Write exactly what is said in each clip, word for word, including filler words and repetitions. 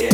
Yeah.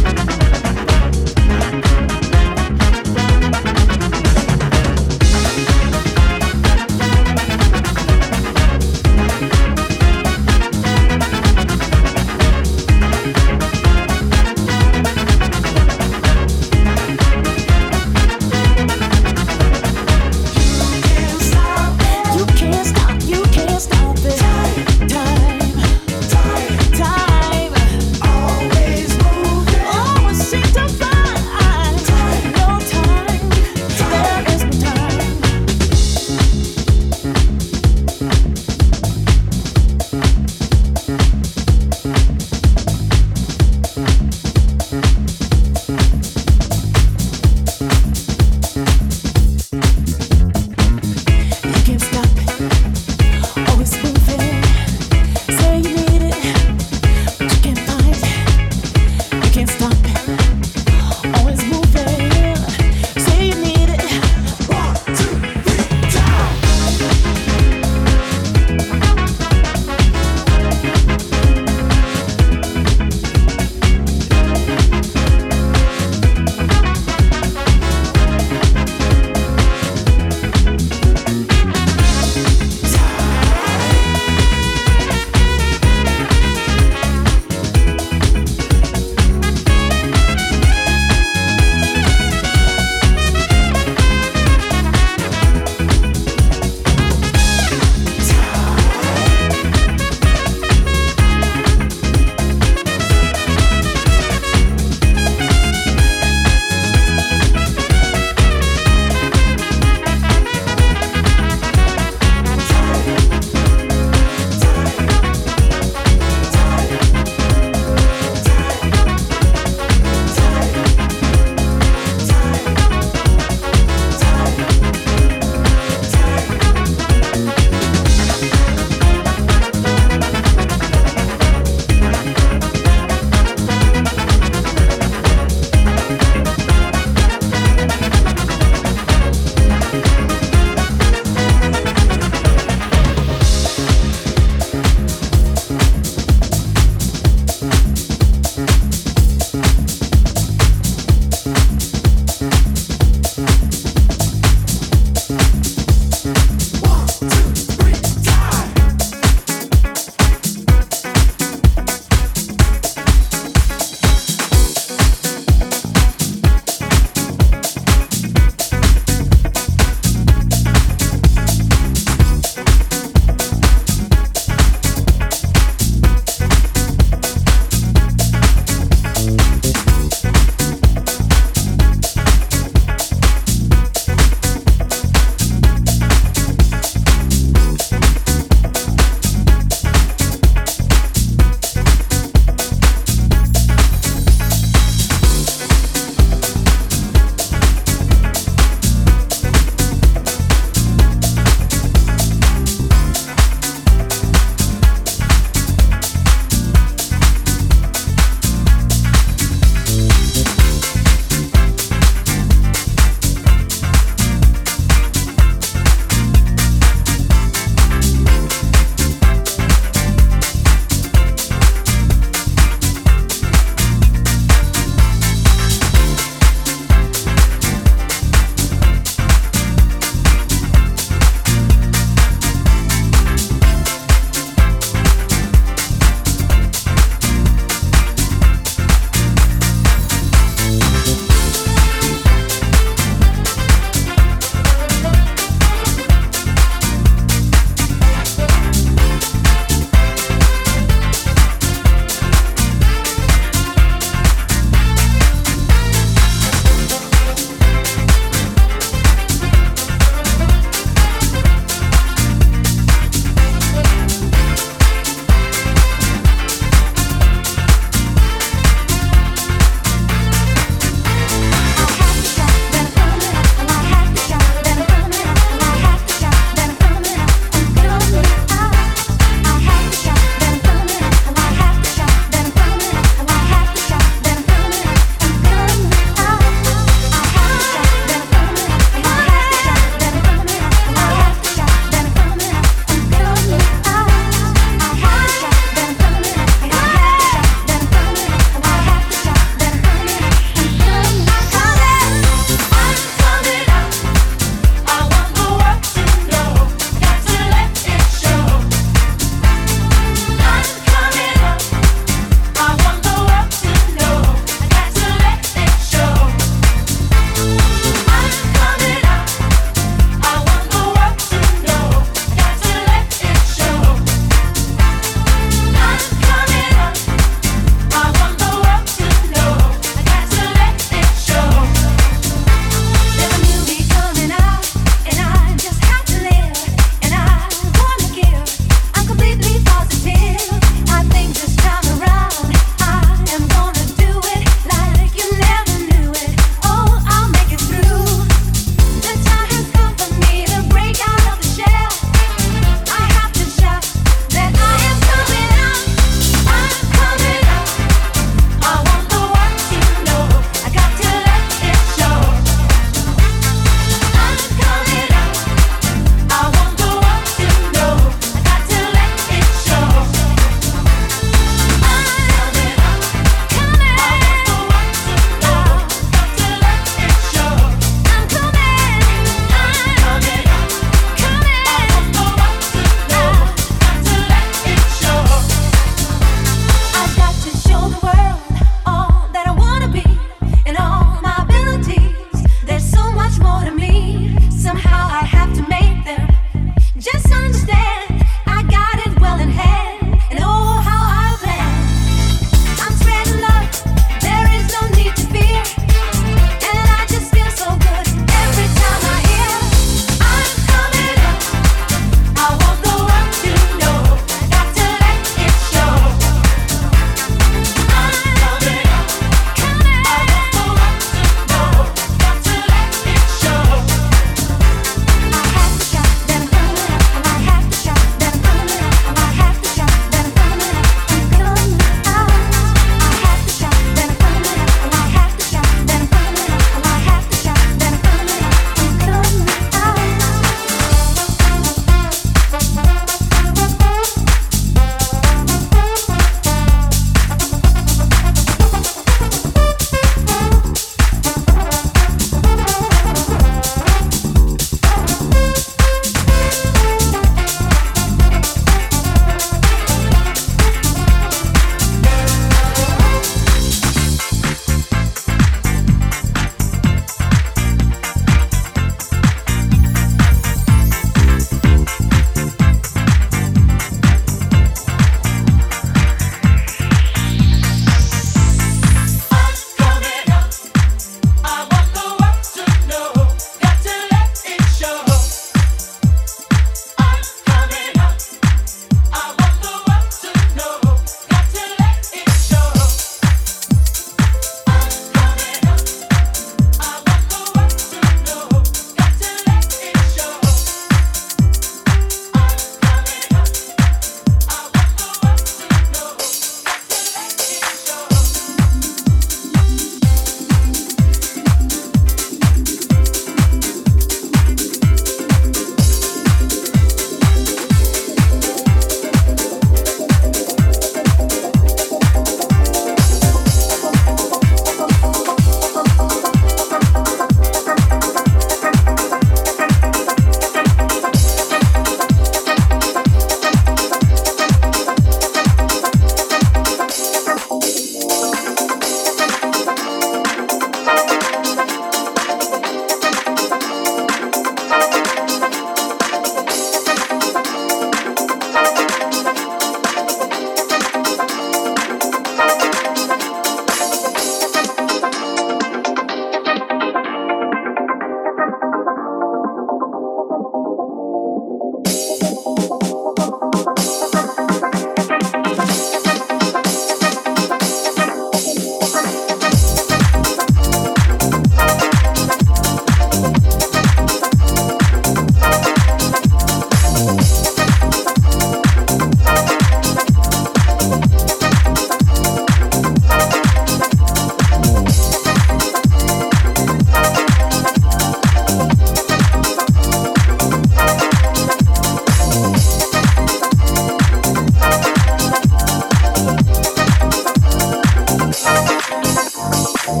I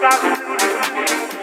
got